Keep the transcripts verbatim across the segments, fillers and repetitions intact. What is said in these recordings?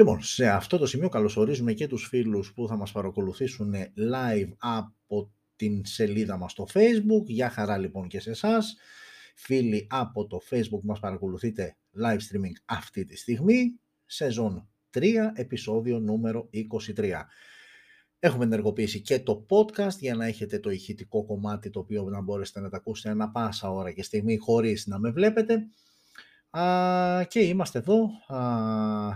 Λοιπόν, σε αυτό το σημείο καλωσορίζουμε και τους φίλους που θα μας παρακολουθήσουν live από την σελίδα μας στο Facebook. Γεια χαρά λοιπόν και σε εσάς, φίλοι από το Facebook που μας παρακολουθείτε live streaming αυτή τη στιγμή, σεζόν τρία, επεισόδιο νούμερο είκοσι τρία. Έχουμε ενεργοποιήσει και το podcast για να έχετε το ηχητικό κομμάτι, το οποίο να μπορέσετε να τα ακούσετε ανά πάσα ώρα και στιγμή χωρίς να με βλέπετε. Α, και είμαστε εδώ, α,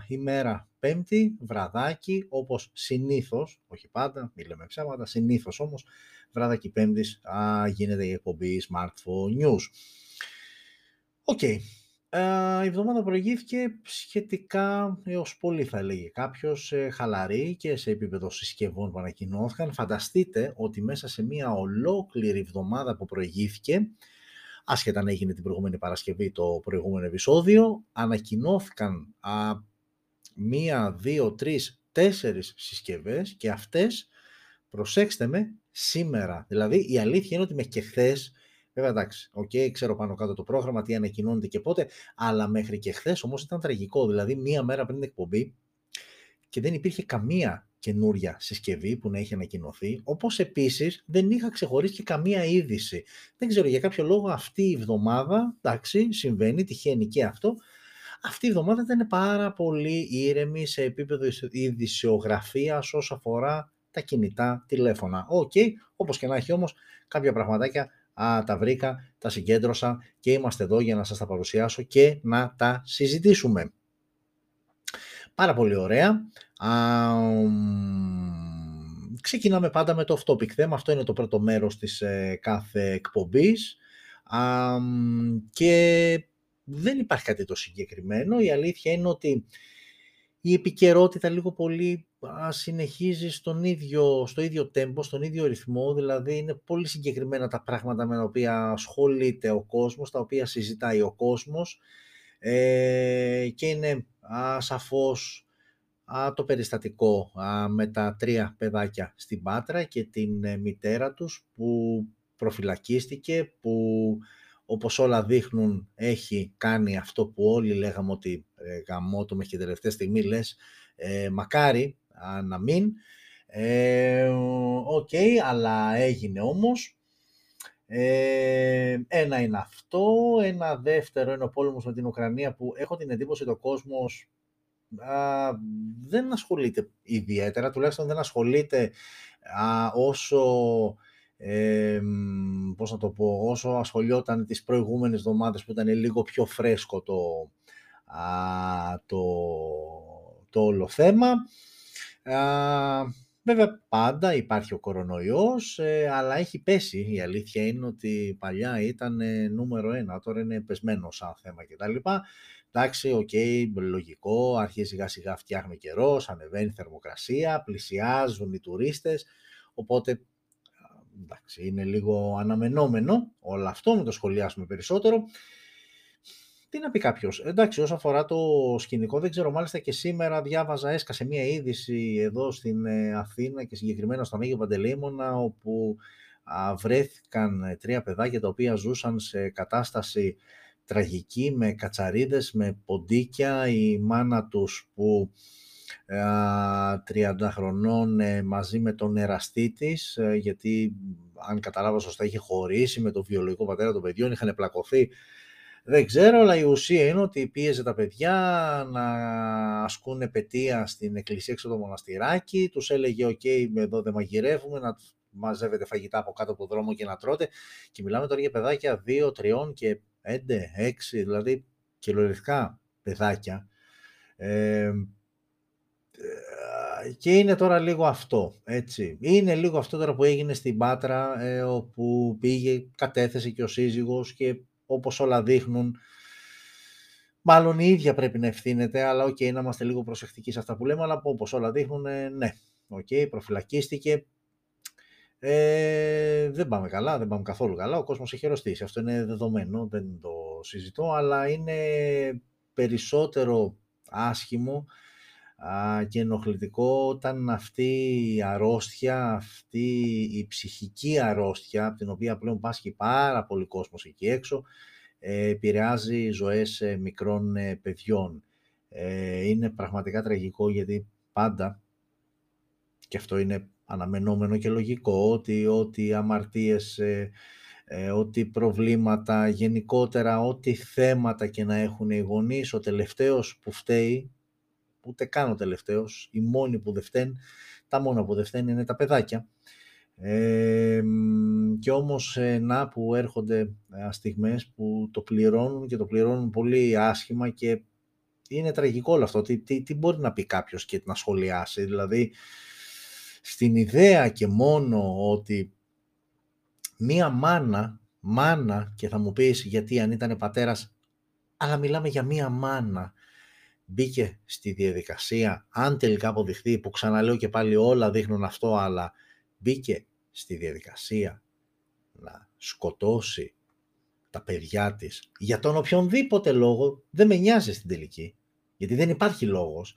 ημέρα Πέμπτη, βραδάκι, όπως συνήθως, όχι πάντα, μην λέμε ψέματα, συνήθως όμως, βραδάκι Πέμπτης α, γίνεται η εκπομπή Smartphone News. Οκ, okay. Η εβδομάδα προηγήθηκε σχετικά έως πολύ, θα έλεγε κάποιος, χαλαρή και σε επίπεδο συσκευών που ανακοινώθηκαν. Φανταστείτε ότι μέσα σε μια ολόκληρη εβδομάδα που προηγήθηκε, ασχετά να έγινε την προηγούμενη Παρασκευή το προηγούμενο επεισόδιο, ανακοινώθηκαν α, μία, δύο, τρεις, τέσσερις συσκευές και αυτές, προσέξτε με, σήμερα. Δηλαδή η αλήθεια είναι ότι με και χθες, βέβαια εντάξει, okay, ξέρω πάνω κάτω το πρόγραμμα, τι ανακοινώνεται και πότε, αλλά μέχρι και χθες όμως ήταν τραγικό. Δηλαδή μία μέρα πριν την εκπομπή και δεν υπήρχε καμία καινούρια συσκευή που να έχει ανακοινωθεί, όπως επίσης δεν είχα ξεχωρίσει και καμία είδηση. Δεν ξέρω, για κάποιο λόγο αυτή η εβδομάδα, εντάξει, συμβαίνει, τυχαίνει και αυτό, αυτή η εβδομάδα ήταν πάρα πολύ ήρεμη σε επίπεδο ειδησιογραφίας όσο αφορά τα κινητά τηλέφωνα. Οκ, okay, όπως και να έχει όμως, κάποια πραγματάκια α, τα βρήκα, τα συγκέντρωσα και είμαστε εδώ για να σας τα παρουσιάσω και να τα συζητήσουμε. Πάρα πολύ ωραία. Α, μ, ξεκινάμε πάντα με το off-topic θέμα. Αυτό είναι το πρώτο μέρος της ε, κάθε εκπομπής. Α, μ, και δεν υπάρχει κάτι το συγκεκριμένο. Η αλήθεια είναι ότι η επικαιρότητα λίγο πολύ α, συνεχίζει στον ίδιο, στο ίδιο τέμπο, στον ίδιο ρυθμό. Δηλαδή είναι πολύ συγκεκριμένα τα πράγματα με τα οποία ασχολείται ο κόσμος, τα οποία συζητάει ο κόσμος ε, και είναι α, σαφώς α, το περιστατικό α, με τα τρία παιδάκια στην Πάτρα και την ε, μητέρα τους που προφυλακίστηκε, που όπως όλα δείχνουν έχει κάνει αυτό που όλοι λέγαμε ότι ε, γαμώτο μέχρι και τελευταία στιγμή λες ε, μακάρι α, να μην. Ε, okay, αλλά έγινε όμως. Ε, ένα είναι αυτό, ένα δεύτερο είναι ο πόλεμος με την Ουκρανία που έχω την εντύπωση το κόσμος α, δεν ασχολείται ιδιαίτερα, τουλάχιστον δεν ασχολείται α, όσο ε, πώς να το πω, όσο ασχολιόταν τις προηγούμενες εβδομάδες που ήταν λίγο πιο φρέσκο το, α, το, το όλο θέμα. Α, Βέβαια πάντα υπάρχει ο κορονοϊός, ε, αλλά έχει πέσει. Η αλήθεια είναι ότι παλιά ήταν ε, νούμερο ένα, τώρα είναι πεσμένο σαν θέμα κτλ. Εντάξει, οκ, okay, λογικό, αρχίζει σιγά σιγά φτιάχνει καιρός, ανεβαίνει η θερμοκρασία, πλησιάζουν οι τουρίστες, οπότε εντάξει, είναι λίγο αναμενόμενο όλο αυτό, μην το σχολιάσουμε περισσότερο. Τι να πει κάποιος, εντάξει, όσον αφορά το σκηνικό, δεν ξέρω, μάλιστα και σήμερα διάβαζα, έσκασε μία είδηση εδώ στην Αθήνα και συγκεκριμένα στον Άγιο Παντελεήμονα, όπου βρέθηκαν τρία παιδάκια τα οποία ζούσαν σε κατάσταση τραγική, με κατσαρίδες, με ποντίκια, η μάνα τους που τριάντα χρονών μαζί με τον εραστή της, γιατί αν καταλάβω σωστά είχε χωρίσει με τον βιολογικό πατέρα των παιδιών, είχαν πλακωθεί. Δεν ξέρω, αλλά η ουσία είναι ότι πίεζε τα παιδιά να ασκούν επαιτία στην εκκλησία έξω το μοναστηράκι. Τους έλεγε: «Οκ, okay, εδώ δεν μαγειρεύουμε, να μαζεύετε φαγητά από κάτω από τον δρόμο και να τρώτε». Και μιλάμε τώρα για παιδάκια δύο, τρία και πέντε, έξι, δηλαδή κυριολεκτικά παιδάκια. Ε, και είναι τώρα λίγο αυτό, έτσι. Είναι λίγο αυτό τώρα που έγινε στην Πάτρα, ε, όπου πήγε, κατέθεσε και ο σύζυγος και, όπως όλα δείχνουν, μάλλον η ίδια πρέπει να ευθύνεται, αλλά οκ, okay, να είμαστε λίγο προσεκτικοί σε αυτά που λέμε, αλλά όπως όλα δείχνουν, ναι, οκ, okay, προφυλακίστηκε. Ε, δεν πάμε καλά, δεν πάμε καθόλου καλά, ο κόσμος έχει αρρωστήσει, αυτό είναι δεδομένο, δεν το συζητώ, αλλά είναι περισσότερο άσχημο α, και ενοχλητικό όταν αυτή η αρρώστια, αυτή η ψυχική αρρώστια, από την οποία πλέον πάσχει πάρα πολύ κόσμος εκεί έξω, ε, επηρεάζει ζωές ε, μικρών ε, παιδιών. ε, είναι πραγματικά τραγικό, γιατί πάντα, και αυτό είναι αναμενόμενο και λογικό, ότι ό,τι αμαρτίες, ε, ε, ό,τι προβλήματα, γενικότερα ό,τι θέματα και να έχουν οι γονείς, ο τελευταίος που φταίει, ούτε καν ο τελευταίος, οι μόνοι που δεν φταίνουν, τα μόνα που δεν φταίνουν είναι τα παιδάκια. Ε, και όμως ε, να που έρχονται στιγμές που το πληρώνουν και το πληρώνουν πολύ άσχημα, και είναι τραγικό όλο αυτό. Τι, τι, τι μπορεί να πει κάποιος και να σχολιάσει, δηλαδή στην ιδέα και μόνο ότι μία μάνα, μάνα και θα μου πεις γιατί αν ήταν πατέρας, αλλά μιλάμε για μία μάνα, μπήκε στη διαδικασία, αν τελικά αποδειχθεί, που ξαναλέω και πάλι όλα δείχνουν αυτό, αλλά μπήκε στη διαδικασία να σκοτώσει τα παιδιά της για τον οποιονδήποτε λόγο, δεν με νοιάζει στην τελική, γιατί δεν υπάρχει λόγος,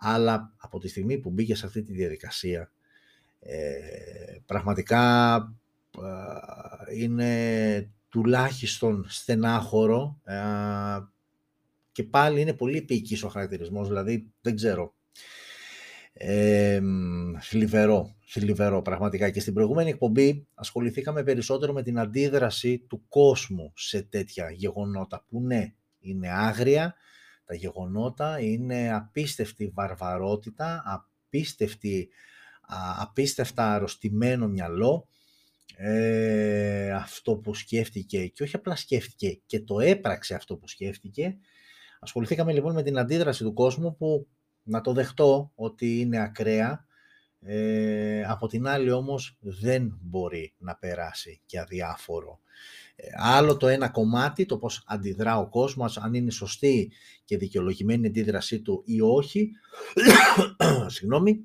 αλλά από τη στιγμή που μπήκε σε αυτή τη διαδικασία, ε, πραγματικά ε, είναι τουλάχιστον στενάχωρο, ε, και πάλι είναι πολύ ποιητικός ο χαρακτηρισμός, δηλαδή δεν ξέρω. Ε, θλιβερό, θλιβερό πραγματικά. Και στην προηγούμενη εκπομπή ασχοληθήκαμε περισσότερο με την αντίδραση του κόσμου σε τέτοια γεγονότα, που ναι, είναι άγρια τα γεγονότα, είναι απίστευτη βαρβαρότητα, απίστευτη, απίστευτα αρρωστημένο μυαλό, ε, αυτό που σκέφτηκε, και όχι απλά σκέφτηκε, και το έπραξε αυτό που σκέφτηκε. Ασχοληθήκαμε λοιπόν με την αντίδραση του κόσμου, που να το δεχτώ ότι είναι ακραία, ε, από την άλλη όμως δεν μπορεί να περάσει και αδιάφορο. Ε, άλλο το ένα κομμάτι, το πώς αντιδρά ο κόσμος, αν είναι σωστή και δικαιολογημένη η αντίδρασή του ή όχι, συγγνώμη,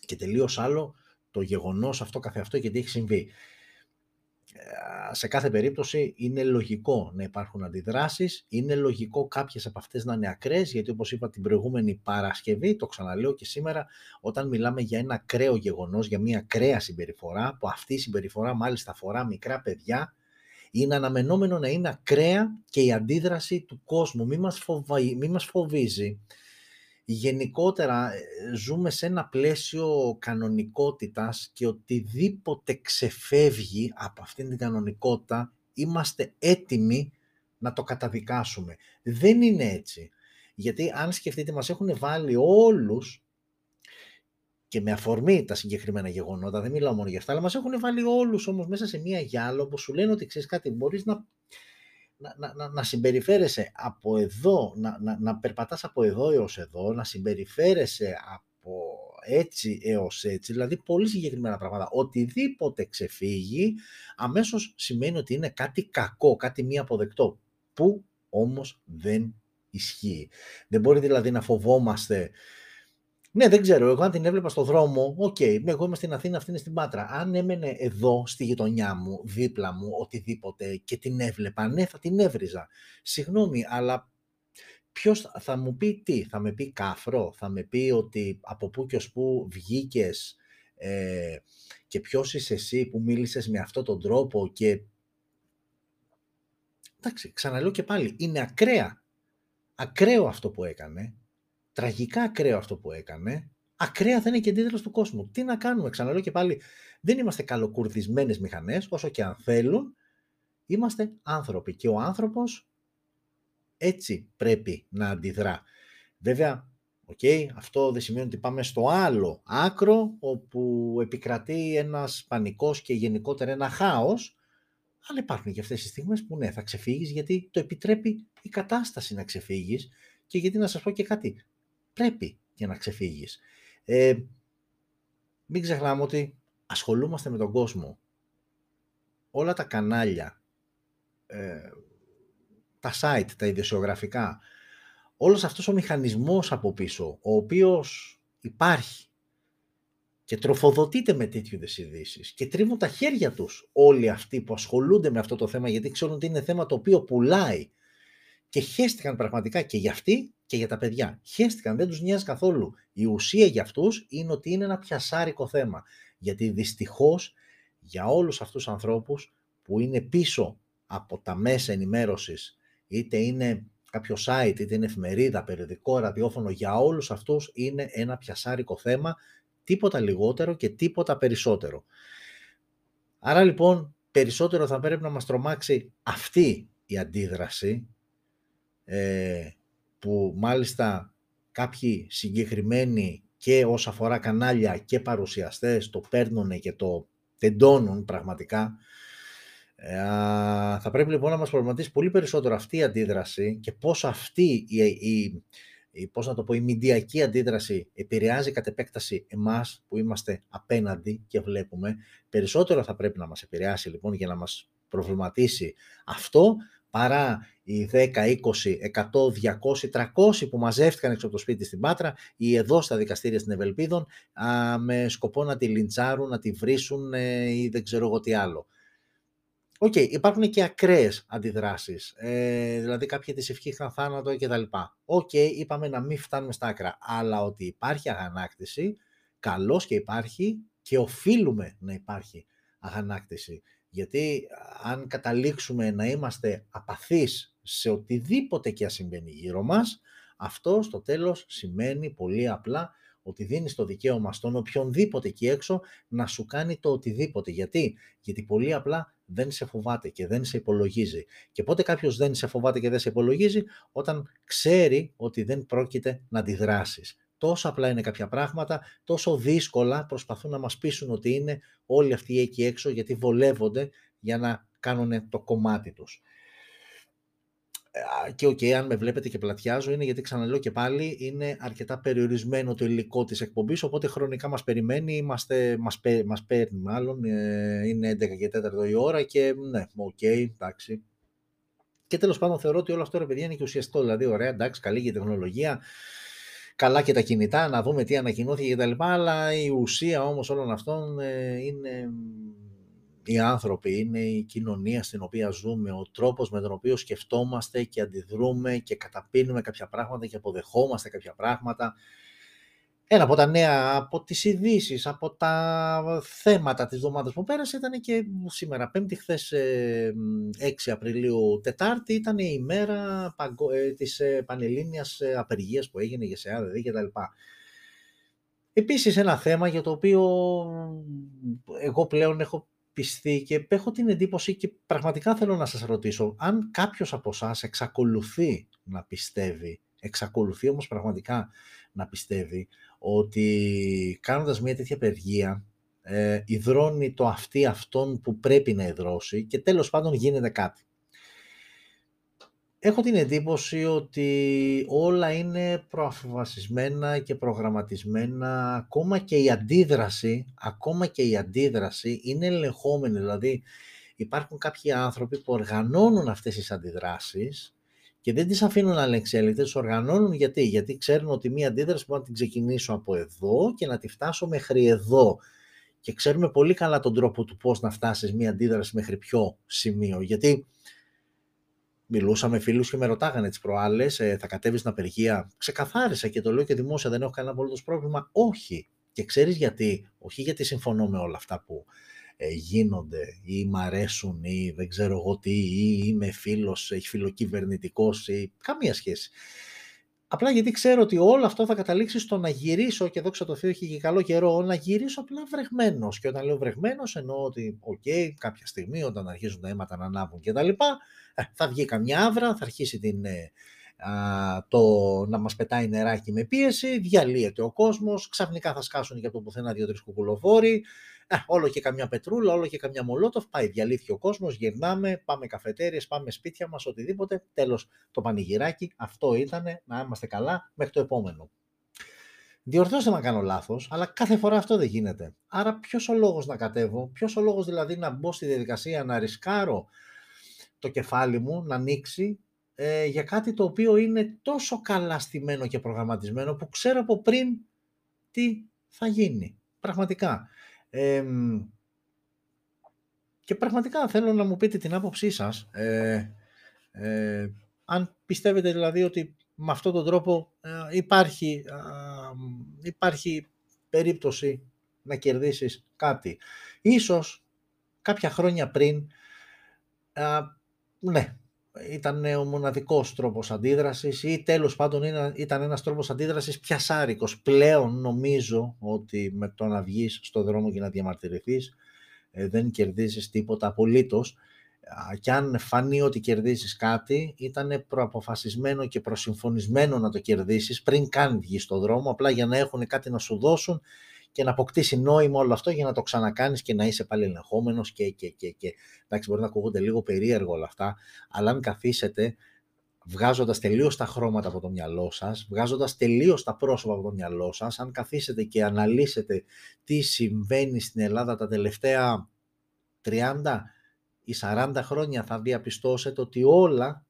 και τελείως άλλο το γεγονός αυτό καθεαυτό και τι έχει συμβεί. Σε κάθε περίπτωση είναι λογικό να υπάρχουν αντιδράσεις, είναι λογικό κάποιες από αυτές να είναι ακραίες, γιατί όπως είπα την προηγούμενη Παρασκευή, το ξαναλέω και σήμερα, όταν μιλάμε για ένα ακραίο γεγονός, για μια ακραία συμπεριφορά, που αυτή η συμπεριφορά μάλιστα αφορά μικρά παιδιά, είναι αναμενόμενο να είναι ακραία και η αντίδραση του κόσμου. Μη μας, φοβα... Μη μας φοβίζει. Γενικότερα ζούμε σε ένα πλαίσιο κανονικότητας, και οτιδήποτε ξεφεύγει από αυτήν την κανονικότητα είμαστε έτοιμοι να το καταδικάσουμε. Δεν είναι έτσι. Γιατί αν σκεφτείτε, μας έχουν βάλει όλους, και με αφορμή τα συγκεκριμένα γεγονότα, δεν μιλάω μόνο για αυτά, αλλά μας έχουν βάλει όλους όμως μέσα σε μία γυάλο που σου λένε ότι ξέρεις κάτι, μπορείς να... Να, να, να συμπεριφέρεσαι από εδώ, να, να, να περπατάς από εδώ έως εδώ, να συμπεριφέρεσαι από έτσι έως έτσι, δηλαδή πολύ συγκεκριμένα πράγματα. Οτιδήποτε ξεφύγει αμέσως σημαίνει ότι είναι κάτι κακό, κάτι μη αποδεκτό, που όμως δεν ισχύει. Δεν μπορεί δηλαδή να φοβόμαστε. Ναι, δεν ξέρω, εγώ αν την έβλεπα στο δρόμο, οκ, okay, εγώ είμαι στην Αθήνα, αυτή είναι στην Πάτρα. Αν έμενε εδώ, στη γειτονιά μου, δίπλα μου, οτιδήποτε, και την έβλεπα, ναι, θα την έβριζα. Συγγνώμη, αλλά ποιος θα μου πει τι, θα με πει κάφρο, θα με πει ότι από πού και ως πού βγήκες, ε, και ποιος είσαι εσύ που μίλησες με αυτόν τον τρόπο, και... Εντάξει, ξαναλέω και πάλι, είναι ακραία, ακραίο αυτό που έκανε. Τραγικά ακραίο αυτό που έκανε, ακραία θα είναι και αντίδραση του κόσμου. Τι να κάνουμε, ξαναλέω και πάλι, δεν είμαστε καλοκουρδισμένες μηχανές, όσο και αν θέλουν, είμαστε άνθρωποι, και ο άνθρωπος έτσι πρέπει να αντιδρά. Βέβαια, okay, αυτό δεν σημαίνει ότι πάμε στο άλλο άκρο, όπου επικρατεί ένας πανικός και γενικότερα ένα χάος, αλλά υπάρχουν και αυτές τις στιγμές που ναι, θα ξεφύγεις, γιατί το επιτρέπει η κατάσταση να ξεφύγεις, και γιατί να σας πω και κάτι, πρέπει και να ξεφύγεις. Ε, μην ξεχνάμε ότι ασχολούμαστε με τον κόσμο. Όλα τα κανάλια, ε, τα site, τα ειδησιογραφικά, όλος αυτός ο μηχανισμός από πίσω, ο οποίος υπάρχει και τροφοδοτείται με τέτοιες ειδήσεις, και τρίβουν τα χέρια τους όλοι αυτοί που ασχολούνται με αυτό το θέμα, γιατί ξέρουν ότι είναι θέμα το οποίο πουλάει. Και χέστηκαν πραγματικά, και για αυτοί και για τα παιδιά. Χέστηκαν, δεν τους νοιάζει καθόλου. Η ουσία για αυτούς είναι ότι είναι ένα πιασάρικο θέμα. Γιατί δυστυχώς για όλους αυτούς τους ανθρώπους που είναι πίσω από τα μέσα ενημέρωσης, είτε είναι κάποιο site, είτε είναι εφημερίδα, περιοδικό, ραδιόφωνο, για όλους αυτούς είναι ένα πιασάρικο θέμα, τίποτα λιγότερο και τίποτα περισσότερο. Άρα λοιπόν περισσότερο θα πρέπει να μας τρομάξει αυτή η αντίδραση, ε, που μάλιστα κάποιοι συγκεκριμένοι και όσα αφορά κανάλια και παρουσιαστές το παίρνουνε και το τεντώνουν πραγματικά. Ε, θα πρέπει λοιπόν να μας προβληματίσει πολύ περισσότερο αυτή η αντίδραση και πώς αυτή η, η, η, πώς να το πω, η μηντιακή αντίδραση επηρεάζει κατ' επέκταση εμάς που είμαστε απέναντι και βλέπουμε. Περισσότερο θα πρέπει να μας επηρεάσει λοιπόν για να μας προβληματίσει αυτό, παρά οι δέκα, είκοσι, εκατό, διακόσια, τριακόσια που μαζεύτηκαν έξω από το σπίτι στην Πάτρα ή εδώ στα δικαστήρια στην Ευελπίδων με σκοπό να τη λιντσάρουν, να τη βρίσουν ή δεν ξέρω εγώ τι άλλο. Οκ, okay, υπάρχουν και ακραίες αντιδράσεις, ε, δηλαδή κάποιοι της ευχήχαν θάνατο κτλ. Οκ, okay, είπαμε να μην φτάνουμε στα άκρα, αλλά ότι υπάρχει αγανάκτηση, καλώς και υπάρχει και οφείλουμε να υπάρχει αγανάκτηση. Γιατί αν καταλήξουμε να είμαστε απαθείς σε οτιδήποτε και συμβαίνει γύρω μας, αυτό στο τέλος σημαίνει πολύ απλά ότι δίνεις το δικαίωμα στον οποιονδήποτε εκεί έξω να σου κάνει το οτιδήποτε. Γιατί? Γιατί πολύ απλά δεν σε φοβάται και δεν σε υπολογίζει. Και πότε κάποιος δεν σε φοβάται και δεν σε υπολογίζει? Όταν ξέρει ότι δεν πρόκειται να αντιδράσεις. Τόσο απλά είναι κάποια πράγματα, τόσο δύσκολα προσπαθούν να μας πείσουν ότι είναι όλοι αυτοί εκεί έξω γιατί βολεύονται για να κάνουν το κομμάτι τους. Και οκ, okay, αν με βλέπετε και πλατιάζω είναι γιατί, ξαναλέω και πάλι, είναι αρκετά περιορισμένο το υλικό της εκπομπής, οπότε χρονικά μας περιμένει, είμαστε, μας, πέ, μας παίρνει μάλλον, ε, είναι έντεκα και τέσσερα η ώρα και ναι, οκ, okay, εντάξει. Και τέλος πάντων θεωρώ ότι όλο αυτό, ρε παιδιά, είναι και ουσιαστικό, δηλαδή ωραία, εντάξει, καλή και η τεχνολογία, καλά και τα κινητά, να δούμε τι ανακοινώθηκε κτλ. Αλλά η ουσία όμως όλων αυτών είναι οι άνθρωποι, είναι η κοινωνία στην οποία ζούμε, ο τρόπος με τον οποίο σκεφτόμαστε και αντιδρούμε και καταπίνουμε κάποια πράγματα και αποδεχόμαστε κάποια πράγματα. Ένα από τα νέα, από τις ειδήσεις, από τα θέματα της εβδομάδας που πέρασε ήταν και σήμερα, Πέμπτη, χθες έξι Απριλίου, Τετάρτη, ήταν η ημέρα της πανελλήνιας απεργίας που έγινε για σε ΑΔΔ και τα λοιπά. Επίσης ένα θέμα για το οποίο εγώ πλέον έχω πιστεί και έχω την εντύπωση και πραγματικά θέλω να σας ρωτήσω αν κάποιος από εσάς εξακολουθεί να πιστεύει, εξακολουθεί όμως πραγματικά να πιστεύει ότι κάνοντας μια τέτοια απεργία ε, ιδρώνει το αυτή αυτόν που πρέπει να ιδρώσει και τέλος πάντων γίνεται κάτι. Έχω την εντύπωση ότι όλα είναι προαφασισμένα και προγραμματισμένα, ακόμα και η αντίδραση, ακόμα και η αντίδραση είναι ελεγχόμενη, δηλαδή υπάρχουν κάποιοι άνθρωποι που οργανώνουν αυτές τις αντιδράσεις και δεν τις αφήνουν αλεξέλικτες, τις οργανώνουν γιατί, γιατί ξέρουν ότι μία αντίδραση μπορώ να την ξεκινήσω από εδώ και να τη φτάσω μέχρι εδώ. Και ξέρουμε πολύ καλά τον τρόπο του πώς να φτάσεις μία αντίδραση μέχρι ποιο σημείο. Γιατί μιλούσαμε φίλους και με ρωτάγανε τις προάλλες, ε, θα κατέβεις στην απεργία? Ξεκαθάρισα και το λέω και δημόσια, δεν έχω κανένα απολύτως πρόβλημα. Όχι. Και ξέρεις γιατί? Όχι γιατί συμφωνώ με όλα αυτά που γίνονται ή μ' αρέσουν ή δεν ξέρω εγώ τι ή είμαι φίλος, φιλοκυβερνητικός ή καμία σχέση. Απλά γιατί ξέρω ότι όλο αυτό θα καταλήξει στο να γυρίσω και δόξα τω Θεώ έχει και καλό καιρό να γυρίσω απλά βρεγμένος. Και όταν λέω βρεγμένος εννοώ ότι οκ, okay, κάποια στιγμή όταν αρχίζουν τα αίματα να ανάβουν και τα λοιπά, θα βγει καμιά άβρα, θα αρχίσει την, α, το να μας πετάει νεράκι με πίεση, διαλύεται ο κόσμος, ξαφνικά θα σκάσουν και από το πουθενά δύο-τρεις κουκουλοφόροι. Ε, όλο και καμιά πετρούλα, όλο και καμιά μολότοφ, πάει, διαλύθηκε ο κόσμος, γυρνάμε, πάμε καφετέριες, πάμε σπίτια μας, οτιδήποτε, τέλος το πανηγυράκι, αυτό ήτανε, να είμαστε καλά, μέχρι το επόμενο. Διορθώστε με αν κάνω λάθος, αλλά κάθε φορά αυτό δεν γίνεται. Άρα ποιος ο λόγος να κατέβω, ποιος ο λόγος δηλαδή να μπω στη διαδικασία, να ρισκάρω το κεφάλι μου, να ανοίξει, ε, για κάτι το οποίο είναι τόσο καλά στημένο και προγραμματισμένο, που ξέρω από πριν τι θα γίνει, πραγματικά. Ε, και πραγματικά θέλω να μου πείτε την άποψή σας, ε, ε, αν πιστεύετε δηλαδή ότι με αυτόν τον τρόπο ε, υπάρχει, ε, υπάρχει περίπτωση να κερδίσεις κάτι. Ίσως κάποια χρόνια πριν ε, ναι, ήταν ο μοναδικός τρόπος αντίδρασης ή τέλος πάντων ήταν ένας τρόπος αντίδρασης πιασάρικος. Πλέον νομίζω ότι με το να βγεις στον δρόμο και να διαμαρτυρηθείς δεν κερδίζεις τίποτα απολύτως. Κι αν φανεί ότι κερδίζεις κάτι, ήταν προαποφασισμένο και προσυμφωνισμένο να το κερδίσεις πριν καν βγεις στον δρόμο, απλά για να έχουν κάτι να σου δώσουν και να αποκτήσει νόημα όλο αυτό για να το ξανακάνεις και να είσαι πάλι ελεγχόμενος και, και, και, και. Εντάξει, μπορεί να ακούγονται λίγο περίεργο όλα αυτά, αλλά αν καθίσετε βγάζοντας τελείως τα χρώματα από το μυαλό σας, βγάζοντας τελείως τα πρόσωπα από το μυαλό σας, αν καθίσετε και αναλύσετε τι συμβαίνει στην Ελλάδα τα τελευταία τριάντα ή σαράντα χρόνια, θα διαπιστώσετε ότι όλα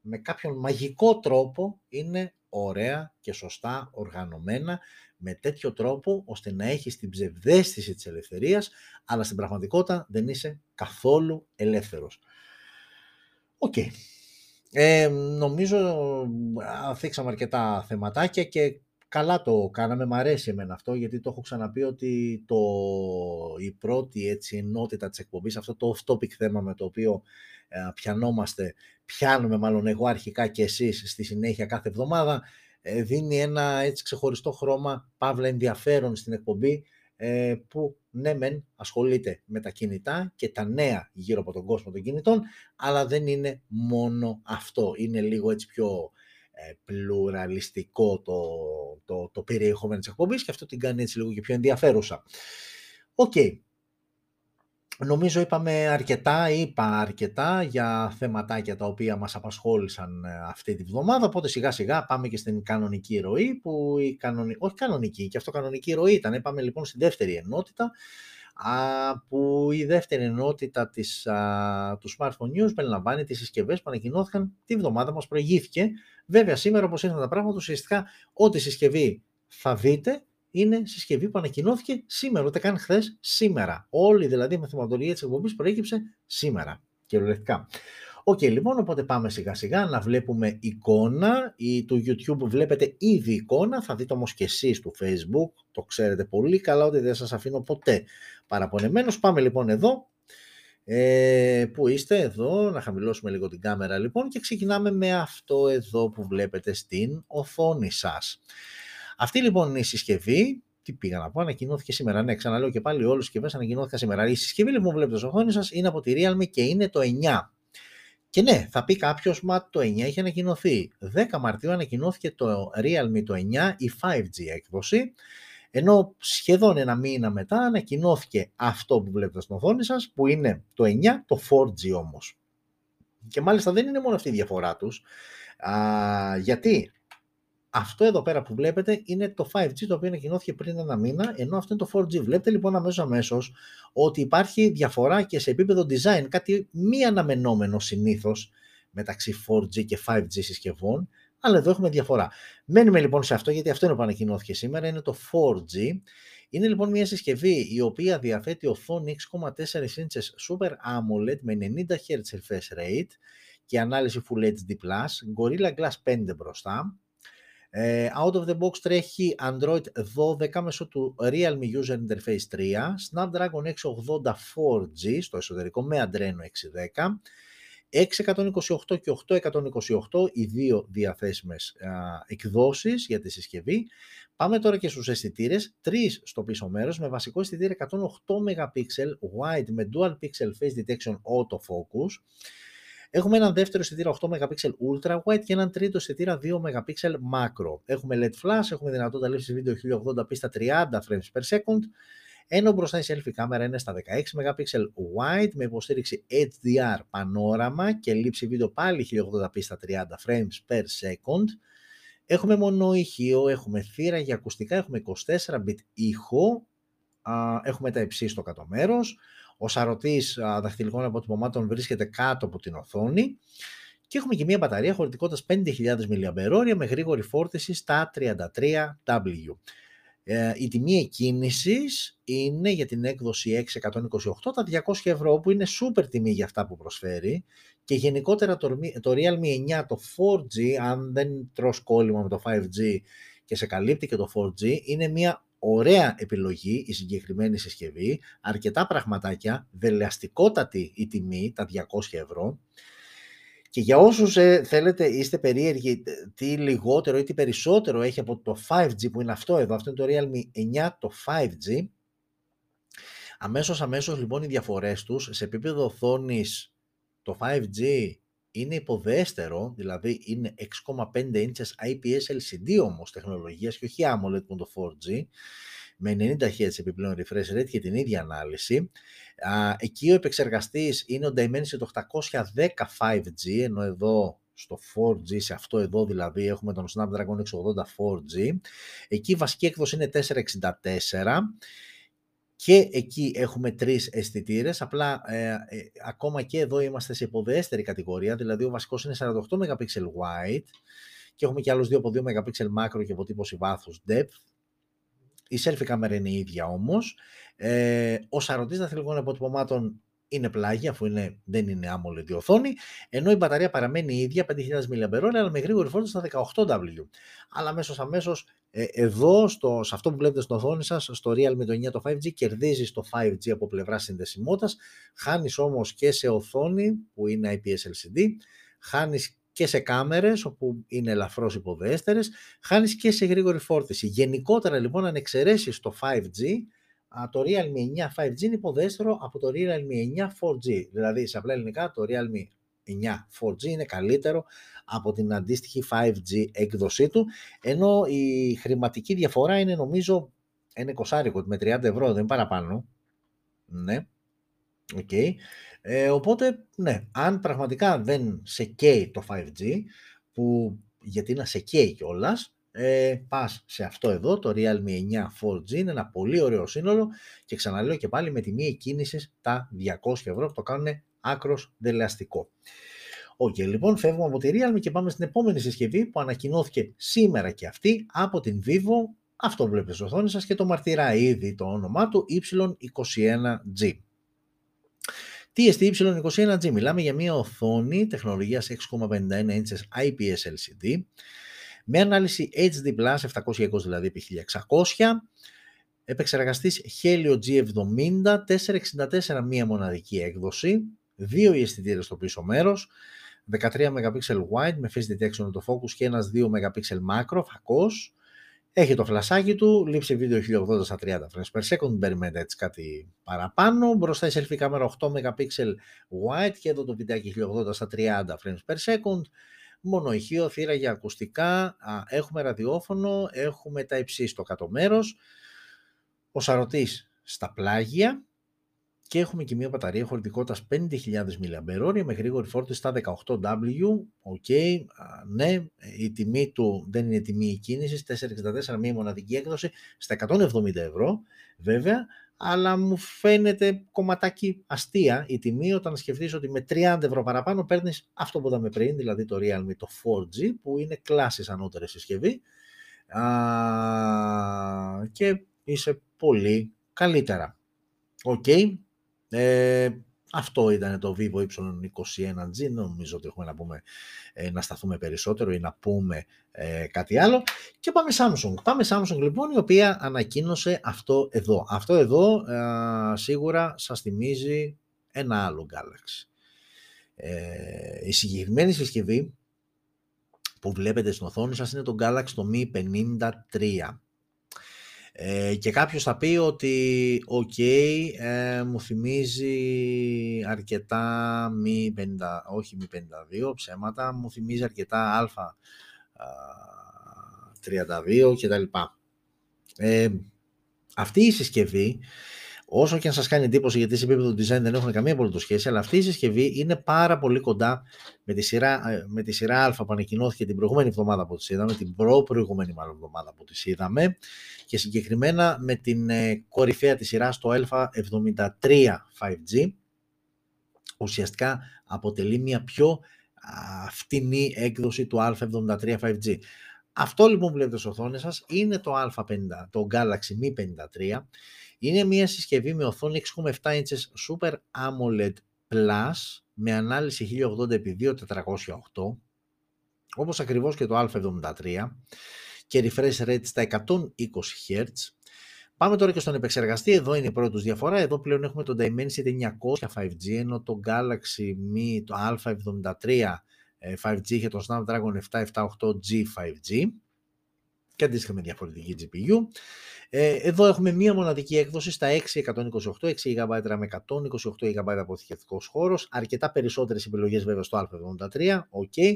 με κάποιον μαγικό τρόπο είναι ωραία και σωστά οργανωμένα, με τέτοιο τρόπο ώστε να έχεις την ψευδαίσθηση της ελευθερίας, αλλά στην πραγματικότητα δεν είσαι καθόλου ελεύθερος. Οκ. Okay. Ε, νομίζω αφήξαμε αρκετά θεματάκια και καλά το κάναμε. Μ' αρέσει εμένα αυτό, γιατί το έχω ξαναπεί ότι το, η πρώτη έτσι, ενότητα της εκπομπής, αυτό το off-topic θέμα με το οποίο ε, πιανόμαστε, πιάνουμε μάλλον εγώ αρχικά και εσείς στη συνέχεια κάθε εβδομάδα, ε, δίνει ένα έτσι ξεχωριστό χρώμα, παύλα ενδιαφέρον στην εκπομπή, ε, που ναι μεν ασχολείται με τα κινητά και τα νέα γύρω από τον κόσμο των κινητών, αλλά δεν είναι μόνο αυτό, είναι λίγο έτσι πιο... πλουραλιστικό το, το, το περιεχόμενο της εκπομπής και αυτό την κάνει έτσι λίγο και πιο ενδιαφέρουσα. Οκ. Okay. Νομίζω είπαμε αρκετά, είπα αρκετά για θεματάκια τα οποία μας απασχόλησαν αυτή τη βδομάδα, οπότε σιγά σιγά πάμε και στην κανονική ροή, που η κανονική, όχι κανονική, και αυτό κανονική ροή ήταν. Πάμε λοιπόν στη δεύτερη ενότητα, που η δεύτερη ενότητα της, α, του Smartphone News περιλαμβάνει τις συσκευές που ανακοινώθηκαν τη βδομάδα μας προηγήθηκε. Βέβαια σήμερα όπως ήρθαν τα πράγματα, ουσιαστικά ό,τι συσκευή θα δείτε είναι συσκευή που ανακοινώθηκε σήμερα, ούτε καν χθες, σήμερα. Όλη δηλαδή η μεθοδολογία της εκπομπής προέκυψε σήμερα κυριολεκτικά. Οκ, okay, λοιπόν, οπότε πάμε σιγά σιγά να βλέπουμε εικόνα. Η του YouTube βλέπετε ήδη εικόνα, θα δείτε όμως και εσείς του Facebook, το ξέρετε πολύ καλά ότι δεν σας αφήνω ποτέ παραπονεμένος. Πάμε λοιπόν εδώ, ε, που είστε εδώ, να χαμηλώσουμε λίγο την κάμερα λοιπόν και ξεκινάμε με αυτό εδώ που βλέπετε στην οθόνη σας. Αυτή λοιπόν είναι η συσκευή. Τι πήγα να πω, ανακοινώθηκε σήμερα. Ναι, ξαναλέω και πάλι, όλες οι συσκευές ανακοινώθηκαν σήμερα. Η συσκευή λοιπόν που βλέπετε στην οθόνη σας είναι από τη Realme και είναι το εννιά. Και ναι, θα πει κάποιος, μα το εννιά είχε ανακοινωθεί. δέκα Μαρτίου ανακοινώθηκε το Realme το εννιά, η φάιβ τζι έκδοση, ενώ σχεδόν ένα μήνα μετά ανακοινώθηκε αυτό που βλέπετε στην οθόνη σας, που είναι το εννιά, το φορ τζι όμως. Και μάλιστα δεν είναι μόνο αυτή η διαφορά τους, α, γιατί αυτό εδώ πέρα που βλέπετε είναι το φάιβ τζι, το οποίο ανακοινώθηκε πριν ένα μήνα, ενώ αυτό είναι το φορ τζι. Βλέπετε λοιπόν αμέσως αμέσως ότι υπάρχει διαφορά και σε επίπεδο design, κάτι μη αναμενόμενο συνήθως μεταξύ φορ τζι και φάιβ τζι συσκευών, αλλά εδώ έχουμε διαφορά. Μένουμε λοιπόν σε αυτό, γιατί αυτό είναι που ανακοινώθηκε σήμερα, είναι το φορ τζι. Είναι λοιπόν μια συσκευή η οποία διαθέτει οθόνη έξι κόμμα τέσσερα ίντσες Super AMOLED με ενενήντα χερτζ refresh rate και ανάλυση Full έιτς ντι πλας, Gorilla Glass πέντε μπροστά. Out of the box τρέχει Android δώδεκα μέσω του Realme User Interface τρία, Snapdragon έξι ογδόντα φορ τζι στο εσωτερικό με Adreno εξακόσια δέκα, έξι είκοσι οκτώ και οκτακόσια είκοσι οκτώ οι δύο διαθέσιμες α, εκδόσεις για τη συσκευή. Πάμε τώρα και στους αισθητήρες, τρεις στο πίσω μέρος με βασικό αισθητήρα εκατόν οκτώ μεγαπίξελ wide με Dual Pixel Face Detection Autofocus. Έχουμε έναν δεύτερο αισθητήρα οκτώ μεγαπίξελ Ultra Wide και έναν τρίτο αισθητήρα δύο μεγαπίξελ Macro. Έχουμε ελ ι ντι Flash, έχουμε δυνατότητα λήψης βίντεο χίλια ογδόντα πι στα τριάντα frames per second, ενώ μπροστά η selfie κάμερα είναι στα δεκαέξι μεγαπίξελ Wide με υποστήριξη έιτς ντι αρ πανόραμα και λήψη βίντεο πάλι χίλια ογδόντα πι στα τριάντα frames per second. Έχουμε μονό ηχείο, έχουμε θύρα για ακουστικά, έχουμε είκοσι τέσσερα bit ήχο, έχουμε τα υψί στο κάτω μέρος. Ο σαρωτής δαχτυλικών αποτυπωμάτων βρίσκεται κάτω από την οθόνη και έχουμε και μια μπαταρία χωρητικότητας πέντε χιλιάδες μιλιαμπερόρια με γρήγορη φόρτιση στα τριάντα τρία βατ. Ε, η τιμή εκκίνησης είναι για την έκδοση έξι εκατόν είκοσι οκτώ τα διακόσια ευρώ, που είναι super τιμή για αυτά που προσφέρει, και γενικότερα το, το Realme εννιά, το φορ τζι, αν δεν τρως κόλλημα με το φάιβ τζι και σε καλύπτει και το φορ τζι, είναι μια ωραία επιλογή η συγκεκριμένη συσκευή, αρκετά πραγματάκια, δελεαστικότατη η τιμή, τα διακόσια ευρώ. Και για όσους ε, θέλετε, είστε περίεργοι τι λιγότερο ή τι περισσότερο έχει από το φάιβ τζι που είναι αυτό εδώ, αυτό είναι το Realme εννιά, το φάιβ τζι. Αμέσως, αμέσως λοιπόν οι διαφορές τους σε επίπεδο οθόνης το φάιβ τζι είναι υποδέστερο, δηλαδή είναι έξι κόμμα πέντε ίντσες άι πι ες ελ σι ντι όμως τεχνολογίας και όχι AMOLED που είναι το φορ τζι, με ενενήντα χερτζ επιπλέον refresh rate και την ίδια ανάλυση. Εκεί ο επεξεργαστής είναι ο Dimensity οκτακόσια δέκα φάιβ τζι, ενώ εδώ στο φορ τζι, σε αυτό εδώ δηλαδή, έχουμε τον Snapdragon εξακόσια ογδόντα φορ τζι. Εκεί η βασική έκδοση είναι τετρακόσια εξήντα τέσσερα. Και εκεί έχουμε τρεις αισθητήρες, απλά ε, ε, ακόμα και εδώ είμαστε σε υποδέστερη κατηγορία, δηλαδή ο βασικός είναι σαράντα οκτώ μεγαπίξελ wide και έχουμε και άλλους δύο από δύο μεγαπίξελ μάκρο και αποτύπωση βάθους depth. Η selfie κάμερα είναι η ίδια όμως. Ε, ο σαρωτής δαχτυλικών αποτυπωμάτων είναι πλάγια, αφού είναι, δεν είναι AMOLED η οθόνη, ενώ η μπαταρία παραμένει η ίδια, πέντε χιλιάδες μιλιαμπερόρ, αλλά με γρήγορη φόρτιση στα δεκαοκτώ γουάτ. Αλλά αμέσως αμέσως ε, εδώ, στο, σε αυτό που βλέπετε στην οθόνη σας, στο Realme το εννιά το φάιβ τζι, κερδίζεις το φάιβ τζι από πλευρά συνδεσιμότητας, χάνεις όμως και σε οθόνη που είναι άι πι ες ελ σι ντι, χάνεις και σε κάμερες όπου είναι ελαφρώς υποδέστερες, χάνεις και σε γρήγορη φόρτιση. Γενικότερα λοιπόν, αν εξαιρέσεις το φάιβ τζι, το Realme εννιά φάιβ τζι είναι υποδέστερο από το Realme εννιά φορ τζι. Δηλαδή, σε απλά ελληνικά, το Realme εννιά φορ τζι είναι καλύτερο από την αντίστοιχη φάιβ τζι έκδοσή του, ενώ η χρηματική διαφορά είναι νομίζω ένα εικοσάρικο, με τριάντα ευρώ, δεν είναι παραπάνω. Ναι. Okay. Ε, οπότε, ναι, αν πραγματικά δεν σε καίει το φάιβ τζι, που, γιατί να σε καίει κιόλας, Ε, πας σε αυτό εδώ, το Realme εννιά φορ τζι, είναι ένα πολύ ωραίο σύνολο και ξαναλέω και πάλι με τιμή εκκίνησης τα διακόσια ευρώ που το κάνουν άκρος δελεαστικό. Οκ, okay, λοιπόν, φεύγουμε από τη Realme και πάμε στην επόμενη συσκευή που ανακοινώθηκε σήμερα και αυτή από την Vivo. Αυτό βλέπετε στο οθόνη σας και το μαρτυρά ήδη το όνομά του, Υ είκοσι ένα τζι. Τι εστί Υ είκοσι ένα τζι, μιλάμε για μια οθόνη τεχνολογίας έξι κόμμα πενήντα ένα ίντσες άι πι ες ελ σι ντι με ανάλυση έιτς ντι πλας, επτακόσια είκοσι δηλαδή επί χίλια εξακόσια, επεξεργαστής Helio τζι εβδομήντα, τετρακόσια εξήντα τέσσερα μία μοναδική έκδοση, δύο αισθητήρες στο πίσω μέρος, δεκατρία μεγαπίξελ wide με face detection autofocus και ένας δύο μεγαπίξελ macro φακός, έχει το φλασάκι του, λήψη βίντεο χίλια ογδόντα στα τριάντα φρέιμς περ σέκοντ, δεν περιμένετε έτσι κάτι παραπάνω, μπροστά η selfie κάμερα οκτώ μεγαπίξελ wide και εδώ το βιντεάκι χίλια ογδόντα στα τριάντα φρέιμς περ σέκοντ, μόνο ηχείο, θύρα για ακουστικά, α, έχουμε ραδιόφωνο, έχουμε Type-C στο κάτω μέρος, ο σαρωτής στα πλάγια και έχουμε και μια μπαταρία χωρητικότητας πέντε χιλιάδες μιλιαμπερόρια με γρήγορη φόρτιση στα δεκαοκτώ γουάτ. Okay, α, ναι, η τιμή του δεν είναι τιμή κίνησης, τετρακόσια εξήντα τέσσερα μία μοναδική έκδοση στα εκατόν εβδομήντα ευρώ βέβαια, αλλά μου φαίνεται κομματάκι αστεία η τιμή όταν σκεφτείς ότι με τριάντα ευρώ παραπάνω παίρνεις αυτό που είδαμε πριν, δηλαδή το Realme το φορ τζι που είναι κλάσης ανώτερη συσκευή α, και είσαι πολύ καλύτερα. Οκ, okay. ε, αυτό ήταν το Vivo Υ είκοσι ένα τζι, νομίζω ότι έχουμε να, πούμε, ε, να σταθούμε περισσότερο ή να πούμε ε, κάτι άλλο. Και πάμε Samsung. Πάμε Samsung λοιπόν, η οποία ανακοίνωσε αυτό εδώ. Αυτό εδώ ε, σίγουρα σας θυμίζει ένα άλλο Galaxy. Ε, η συγκεκριμένη συσκευή που βλέπετε στην οθόνη σας είναι το Galaxy το Mi πενήντα τρία. Ε, και κάποιος θα πει ότι ok, ε, μου θυμίζει αρκετά Mi πενήντα, όχι Mi πενήντα δύο, ψέματα, μου θυμίζει αρκετά Α τριάντα δύο κτλ. Ε, αυτή η συσκευή, όσο και αν σας κάνει εντύπωση γιατί σε επίπεδο design δεν έχουν καμία απολύτως σχέση, αλλά αυτή η συσκευή είναι πάρα πολύ κοντά με τη σειρά, με τη σειρά Α που ανακοινώθηκε την προηγούμενη εβδομάδα που τις είδαμε, την προ-προηγούμενη μάλλον εβδομάδα που τις είδαμε και συγκεκριμένα με την ε, κορυφαία της σειράς το Α εβδομήντα τρία φάιβ τζι, ουσιαστικά αποτελεί μια πιο α, φτηνή έκδοση του Α εβδομήντα τρία φάιβ τζι. Αυτό λοιπόν που βλέπετε στις οθόνες σας είναι το, Α50, το Galaxy Mi πενήντα τρία. Είναι μια συσκευή με οθόνη έξι κόμμα επτά ίντσες Super AMOLED Plus με ανάλυση χίλια ογδόντα επί δύο τετρακόσια οκτώ, όπως ακριβώς και το Α εβδομήντα τρία και refresh rate στα εκατόν είκοσι χερτζ. Πάμε τώρα και στον επεξεργαστή, εδώ είναι η πρώτη τους διαφορά, εδώ πλέον έχουμε το Dimensity εννιακόσια φάιβ τζι, ενώ το Galaxy Mi, το Α εβδομήντα τρία φάιβ τζι είχε το Snapdragon επτακόσια εβδομήντα οκτώ τζι φάιβ τζι και αντίστοιχα με διαφορετική τζι πι γιου. Εδώ έχουμε μία μοναδική έκδοση στα εξακόσια είκοσι οκτώ, έξι τζι μπι RAM, εκατόν είκοσι οκτώ τζι μπι αποθηκευτικός χώρος, αρκετά περισσότερες επιλογές βέβαια στο α εβδομήντα τρία, ok.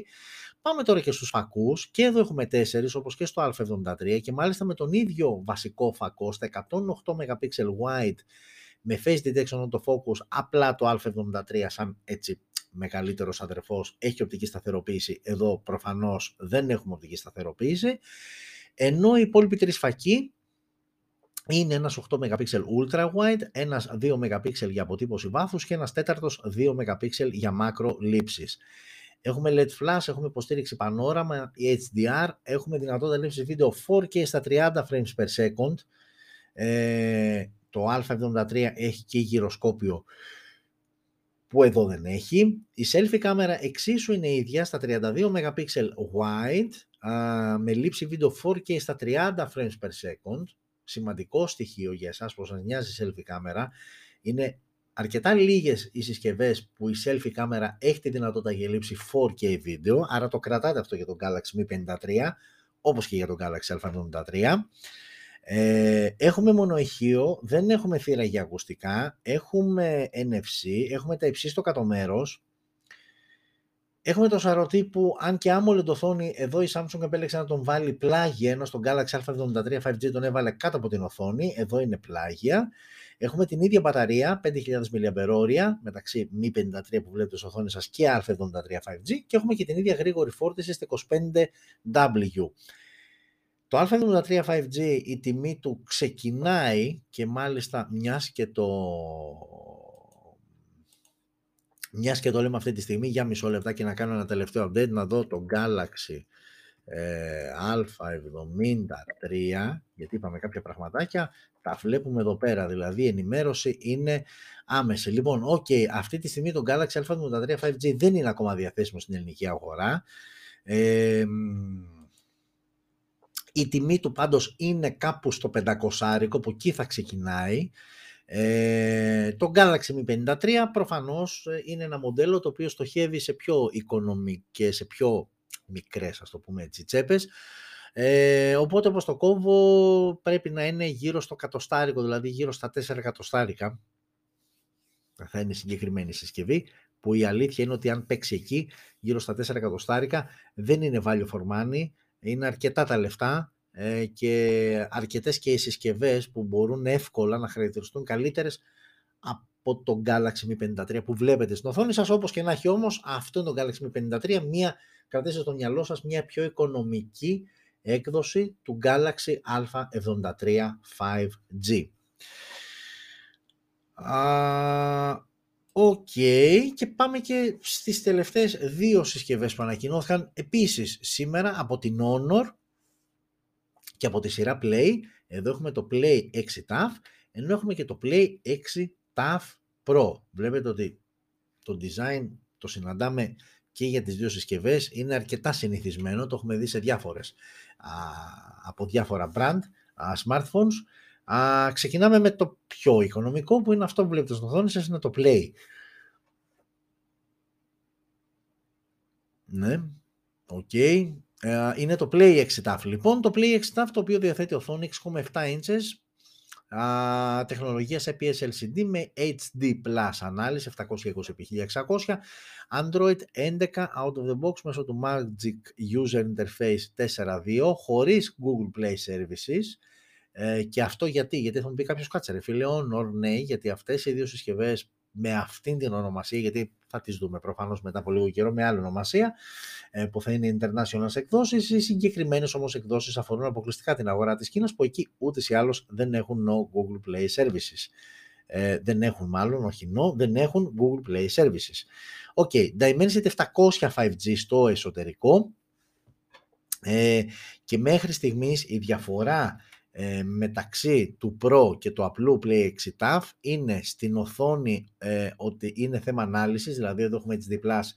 Πάμε τώρα και στους φακούς και εδώ έχουμε τέσσερις όπως και στο α εβδομήντα τρία και μάλιστα με τον ίδιο βασικό φακό στα εκατόν οκτώ μεγαπίξελ wide με face detection on the focus, απλά το α εβδομήντα τρία σαν έτσι μεγαλύτερος αδερφός έχει οπτική σταθεροποίηση, εδώ προφανώς δεν έχουμε οπτική σταθεροποίηση, ενώ οι υπόλοιποι τρεις φακοί είναι ένας οκτώ μεγαπίξελ ultra wide, ένας δύο μεγαπίξελ για αποτύπωση βάθους και ένας τέταρτος δύο μεγαπίξελ για μάκρο λήψης. Έχουμε ελ ι ντι flash, έχουμε υποστήριξη πανόραμα, έιτς ντι αρ, έχουμε δυνατότητα λήψης βίντεο φορ κέι στα τριάντα frames per second. Ε, το α εβδομήντα τρία έχει και γυροσκόπιο που εδώ δεν έχει. Η selfie κάμερα εξίσου είναι ίδια στα τριάντα δύο μεγαπίξελ wide, με λήψη βίντεο φορ κέι στα τριάντα frames per second. Σημαντικό στοιχείο για εσάς που σας νοιάζει η selfie κάμερα. Είναι αρκετά λίγες οι συσκευές που η selfie κάμερα έχει τη δυνατότητα για λήψη φορ κέι βίντεο, άρα το κρατάτε αυτό για τον Galaxy Mi πενήντα τρία, όπως και για τον Galaxy α εβδομήντα τρία. Ε, έχουμε μονοηχείο, δεν έχουμε θύρα για ακουστικά, έχουμε εν εφ σι, έχουμε τα υψί στο κατωμέρος. Έχουμε το σαρωτή που αν και άμολε το οθόνη, εδώ η Samsung επέλεξε να τον βάλει πλάγια, ενώ στον Galaxy α εβδομήντα τρία φάιβ τζι τον έβαλε κάτω από την οθόνη, εδώ είναι πλάγια. Έχουμε την ίδια μπαταρία, πέντε χιλιάδες μιλιαμπερόρια, μεταξύ Mi πενήντα τρία που βλέπετε στο οθόνη σας και α εβδομήντα τρία φάιβ τζι και έχουμε και την ίδια γρήγορη φόρτιση στα είκοσι πέντε γουάτ. Το α εβδομήντα τρία φάιβ τζι η τιμή του ξεκινάει και μάλιστα μιας και το... Μιας και το λέμε αυτή τη στιγμή, για μισό λεπτά και να κάνω ένα τελευταίο update, να δω το Galaxy ε, α εβδομήντα τρία, γιατί είπαμε κάποια πραγματάκια, τα βλέπουμε εδώ πέρα, δηλαδή η ενημέρωση είναι άμεση. Λοιπόν, ok, αυτή τη στιγμή το Galaxy α εβδομήντα τρία φάιβ τζι δεν είναι ακόμα διαθέσιμο στην ελληνική αγορά. Ε, η τιμή του πάντως είναι κάπου στο πεντακόσια άρικο, που εκεί θα ξεκινάει. Ε, το Galaxy Mi πενήντα τρία προφανώς είναι ένα μοντέλο το οποίο στοχεύει σε πιο οικονομικές, σε πιο μικρές, ας το πούμε έτσι, τσέπες, ε, οπότε όπως το κόβω πρέπει να είναι γύρω στο εκατοστάρικο, δηλαδή γύρω στα τέσσερα εκατοστάρικα θα είναι συγκεκριμένη συσκευή, που η αλήθεια είναι ότι αν παίξει εκεί γύρω στα τέσσερα εκατοστάρικα δεν είναι value for money, είναι αρκετά τα λεφτά και αρκετές και οι συσκευές που μπορούν εύκολα να χαρακτηριστούν καλύτερες από τον Galaxy Mi πενήντα τρία που βλέπετε στην οθόνη σας. Όπως και να έχει όμως, αυτό είναι το Galaxy Mi πενήντα τρία, μια, κρατήστε στο μυαλό σας, μια πιο οικονομική έκδοση του Galaxy α εβδομήντα τρία φάιβ τζι. Α... Οκ, okay. Και πάμε και στις τελευταίες δύο συσκευές που ανακοινώθηκαν επίσης σήμερα από την Honor και από τη σειρά Play. Εδώ έχουμε το Play έξι ταφ, ενώ έχουμε και το Play έξι ταφ Pro. Βλέπετε ότι το design το συναντάμε και για τις δύο συσκευές, είναι αρκετά συνηθισμένο, το έχουμε δει σε διάφορες, α, από διάφορα brand α, smartphones. Α, ξεκινάμε με το πιο οικονομικό που είναι αυτό που βλέπετε στην οθόνη σας, είναι το Play. Ναι, οκ. Okay. Είναι το Play έξι ταφ. Λοιπόν, το Play έξι ταφ το οποίο διαθέτει οθόνη έξι κόμμα επτά ίντσες, τεχνολογία άι πι ες ελ σι ντι με έιτς ντι πλας ανάλυση επτακόσια είκοσι επί χίλια εξακόσια, Android έντεκα out of the box μέσω του Magic User Interface τέσσερα δύο, χωρίς Google Play Services. Ε, και αυτό γιατί, γιατί θα μου πει κάποιος, κάτσε ρε φίλε, Honor, ναι, γιατί αυτές οι δύο συσκευές με αυτήν την ονομασία, γιατί θα τις δούμε προφανώς μετά από λίγο καιρό με άλλη ονομασία που θα είναι international εκδόσεις. Οι συγκεκριμένες όμως εκδόσεις αφορούν αποκλειστικά την αγορά της Κίνας, που εκεί ούτως ή άλλως δεν έχουν no Google Play Services. Ε, δεν έχουν μάλλον, όχι no, δεν έχουν Google Play Services. Οκ, okay, Dimensity επτακόσια φάιβ τζι στο εσωτερικό ε, και μέχρι στιγμής η διαφορά Ε, μεταξύ του Pro και του απλού Play έξι ταφ είναι στην οθόνη ε, ότι είναι θέμα ανάλυσης, δηλαδή εδώ έχουμε έιτς ντι πλας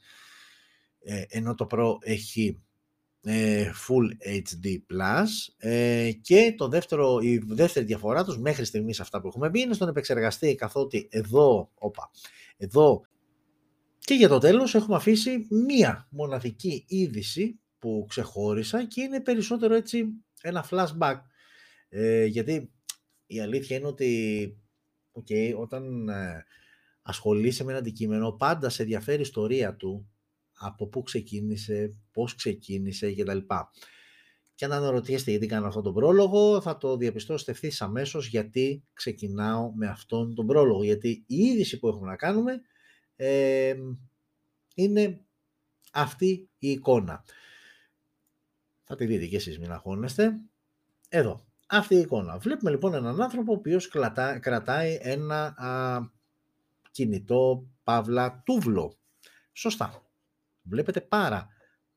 ε, ενώ το Pro έχει ε, Full έιτς ντι πλας ε, και το δεύτερο, η δεύτερη διαφορά τους μέχρι στιγμής αυτά που έχουμε μπει είναι στον επεξεργαστή, καθότι εδώ, όπα, εδώ Και για το τέλος έχουμε αφήσει μία μοναδική είδηση που ξεχώρισα και είναι περισσότερο έτσι ένα flashback. Ε, γιατί η αλήθεια είναι ότι okay, όταν ε, ασχολείσαι με ένα αντικείμενο πάντα σε ενδιαφέρει η ιστορία του, από πού ξεκίνησε, πώς ξεκίνησε κτλ. Και αν αναρωτιέστε γιατί κάνω αυτόν τον πρόλογο, θα το διαπιστώσετε ευθύς αμέσως γιατί ξεκινάω με αυτόν τον πρόλογο. Γιατί η είδηση που έχουμε να κάνουμε ε, είναι αυτή η εικόνα. Θα τη δείτε και εσείς, μην αγχώνεστε. Εδώ, αυτή η εικόνα. Βλέπουμε λοιπόν έναν άνθρωπο ο οποίος κρατά, κρατάει ένα α, κινητό παύλα τούβλο. Σωστά. Βλέπετε πάρα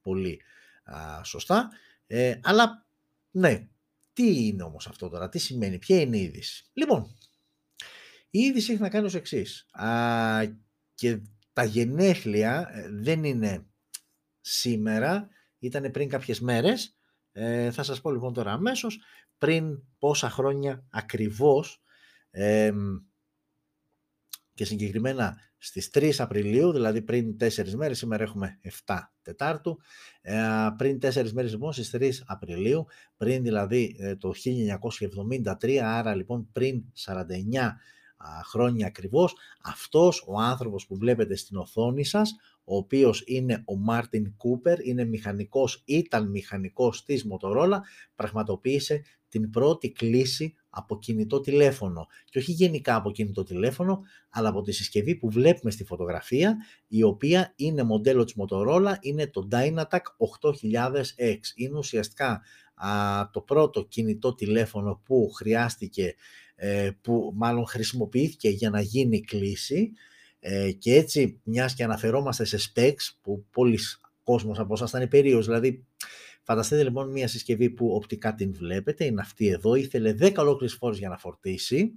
πολύ α, σωστά. Ε, αλλά ναι, τι είναι όμως αυτό τώρα, τι σημαίνει, ποια είναι η είδηση. Λοιπόν, η είδηση έχει να κάνει ως εξής. Α, και τα γενέθλια δεν είναι σήμερα, ήταν πριν κάποιες μέρες. Ε, θα σας πω λοιπόν τώρα αμέσως πριν πόσα χρόνια ακριβώς ε, και συγκεκριμένα στις τρεις Απριλίου, δηλαδή πριν τέσσερις μέρες, σήμερα έχουμε εφτά Τετάρτου, ε, πριν τέσσερις μέρες λοιπόν στις τρεις Απριλίου, πριν δηλαδή ε, το χίλια εννιακόσια εβδομήντα τρία, άρα λοιπόν πριν σαράντα εννιά χρόνια ακριβώς, αυτός ο άνθρωπος που βλέπετε στην οθόνη σας, ο οποίος είναι ο Μάρτιν Κούπερ, είναι μηχανικός, ήταν μηχανικός της Motorola, πραγματοποίησε την πρώτη κλήση από κινητό τηλέφωνο. Και όχι γενικά από κινητό τηλέφωνο, αλλά από τη συσκευή που βλέπουμε στη φωτογραφία, η οποία είναι μοντέλο της Motorola, είναι το Dynatac οκτώ χιλιάδες X. Είναι ουσιαστικά α, το πρώτο κινητό τηλέφωνο που χρειάστηκε, ε, που μάλλον χρησιμοποιήθηκε για να γίνει κλήση. Ε, και έτσι, μιας και αναφερόμαστε σε specs, που πολλής κόσμος από εσάς ήταν περίεργος, δηλαδή φανταστείτε λοιπόν μια συσκευή που οπτικά την βλέπετε, είναι αυτή εδώ, ήθελε δέκα ολόκληρες φορές για να φορτίσει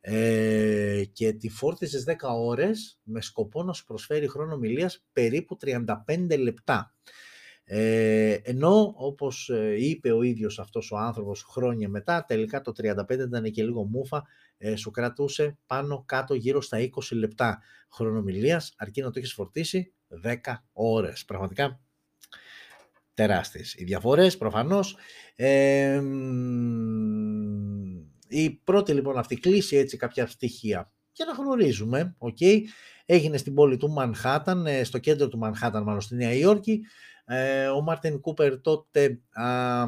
ε, και τη φόρτιζε στις δέκα ώρες με σκοπό να σου προσφέρει χρόνο ομιλίας περίπου τριάντα πέντε λεπτά. Ε, ενώ όπως είπε ο ίδιος αυτός ο άνθρωπος χρόνια μετά, τελικά το τριάντα πέντε ήταν και λίγο μούφα, ε, σου κρατούσε πάνω κάτω γύρω στα είκοσι λεπτά χρονομιλίας, αρκεί να το έχεις φορτίσει δέκα ώρες. Πραγματικά τεράστιες οι διαφορές προφανώς. Ε, η πρώτη λοιπόν αυτή κλήση, έτσι κάποια στοιχεία για να γνωρίζουμε, okay, έγινε στην πόλη του Μανχάταν, στο κέντρο του Μανχάταν μάλλον, στη Νέα Υόρκη. Ο Μάρτιν Κούπερ τότε α,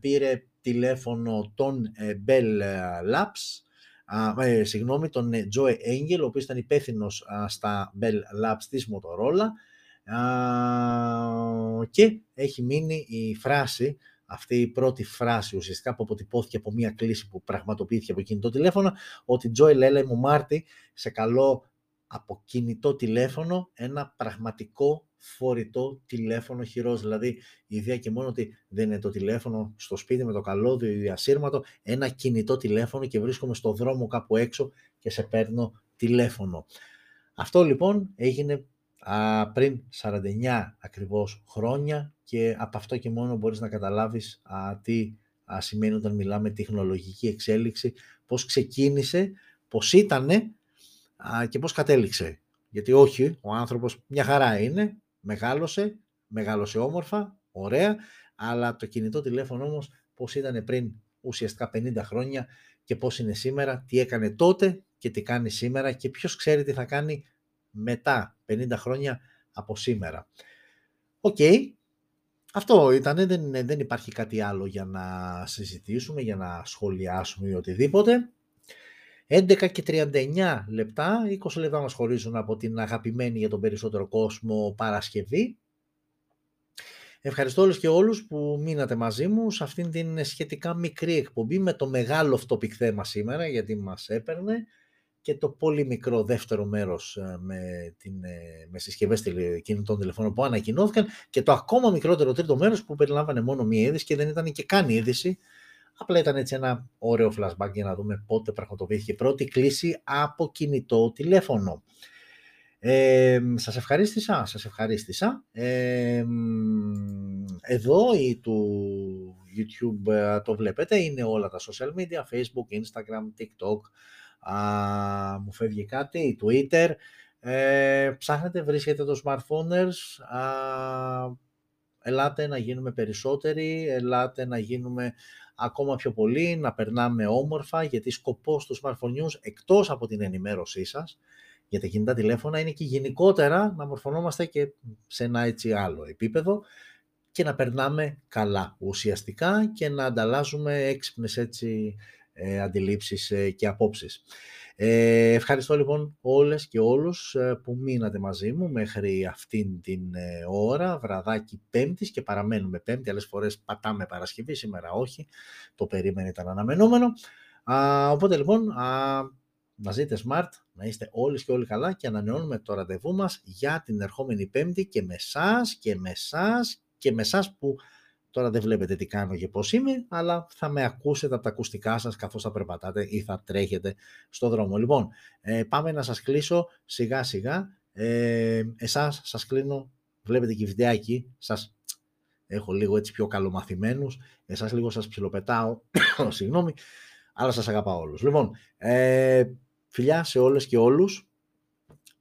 πήρε τηλέφωνο τον Bell Labs, α, ε, συγγνώμη, τον Joe Engel, ο οποίος ήταν υπεύθυνος α, στα Bell Labs της Motorola, α, και έχει μείνει η φράση, αυτή η πρώτη φράση ουσιαστικά που αποτυπώθηκε από μια κλήση που πραγματοποιήθηκε από κινητό τηλέφωνο, ότι Joe, Λέλα μου Μάρτι, σε καλό από κινητό τηλέφωνο ένα πραγματικό φορητό τηλέφωνο χειρός. Δηλαδή η ιδέα και μόνο ότι δεν είναι το τηλέφωνο στο σπίτι με το καλώδιο ή ασύρματο, ένα κινητό τηλέφωνο και βρίσκομαι στο δρόμο κάπου έξω και σε παίρνω τηλέφωνο. Αυτό λοιπόν έγινε α, πριν σαράντα εννιά ακριβώς χρόνια και από αυτό και μόνο μπορείς να καταλάβεις α, τι α, σημαίνει όταν μιλάμε τεχνολογική εξέλιξη, πώς ξεκίνησε, πώς ήτανε α, και πώς κατέληξε. Γιατί όχι, ο άνθρωπος μια χαρά είναι, μεγάλωσε, μεγάλωσε όμορφα, ωραία, αλλά το κινητό τηλέφωνο όμως πώς ήταν πριν ουσιαστικά πενήντα χρόνια και πώς είναι σήμερα, τι έκανε τότε και τι κάνει σήμερα και ποιος ξέρει τι θα κάνει μετά πενήντα χρόνια από σήμερα. Οκ, okay. Αυτό ήταν, δεν, δεν υπάρχει κάτι άλλο για να συζητήσουμε, για να σχολιάσουμε ή οτιδήποτε. έντεκα και τριάντα εννιά λεπτά, είκοσι λεπτά μας χωρίζουν από την αγαπημένη για τον περισσότερο κόσμο Παρασκευή. Ευχαριστώ όλους και όλους που μείνατε μαζί μου σε αυτήν την σχετικά μικρή εκπομπή με το μεγάλο topic θέμα σήμερα, γιατί μας έπαιρνε, και το πολύ μικρό δεύτερο μέρος με, την, με συσκευές κινητών τηλεφώνων που ανακοινώθηκαν και το ακόμα μικρότερο τρίτο μέρος που περιλάμβανε μόνο μία είδηση και δεν ήταν και καν είδηση. Απλά ήταν έτσι ένα ωραίο flashback για να δούμε πότε πραγματοποιήθηκε η πρώτη κλήση από κινητό τηλέφωνο. Ε, σας ευχαρίστησα, σας ευχαρίστησα. Ε, εδώ ή του YouTube το βλέπετε, είναι όλα τα social media, Facebook, Instagram, TikTok, α, μου φεύγει κάτι, Twitter, Ε, ψάχνετε, βρίσκετε το smartphoneers, α, ελάτε να γίνουμε περισσότεροι, ελάτε να γίνουμε ακόμα πιο πολλοί, να περνάμε όμορφα, γιατί σκοπός του smartphone news, εκτός από την ενημέρωσή σας για τα κινητά τηλέφωνα, είναι και γενικότερα να μορφωνόμαστε και σε ένα έτσι άλλο επίπεδο και να περνάμε καλά ουσιαστικά και να ανταλλάσσουμε έξυπνες έτσι ε, αντιλήψεις ε, και απόψεις. Ε, ευχαριστώ λοιπόν όλες και όλους που μείνατε μαζί μου μέχρι αυτήν την ώρα, βραδάκι Πέμπτης, και παραμένουμε Πέμπτη, άλλες φορές πατάμε Παρασκευή, σήμερα όχι, το περίμενε, ήταν αναμενόμενο. Α, οπότε λοιπόν, α, να ζείτε smart, να είστε όλες και όλοι καλά και ανανεώνουμε το ραντεβού μας για την ερχόμενη Πέμπτη και με εσάς και με εσάς και με εσάς που... Τώρα δεν βλέπετε τι κάνω και πώς είμαι, αλλά θα με ακούσετε από τα ακουστικά σας καθώς θα περπατάτε ή θα τρέχετε στο δρόμο. Λοιπόν, ε, πάμε να σας κλείσω σιγά σιγά. Ε, εσάς σας κλείνω, βλέπετε και βιντεάκι, σας έχω λίγο έτσι πιο καλομαθημένους, εσάς λίγο σας ψιλοπετάω, συγγνώμη, αλλά σας αγαπάω όλους. Λοιπόν, ε, φιλιά σε όλες και όλους,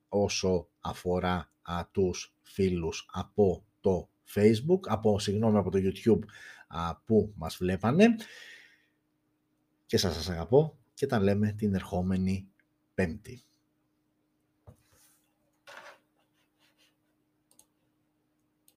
όσο αφορά α, τους φίλους από το Facebook, από, συγγνώμη, από το YouTube α, που μας βλέπανε, και σας, σας αγαπώ και τα λέμε την ερχόμενη Πέμπτη.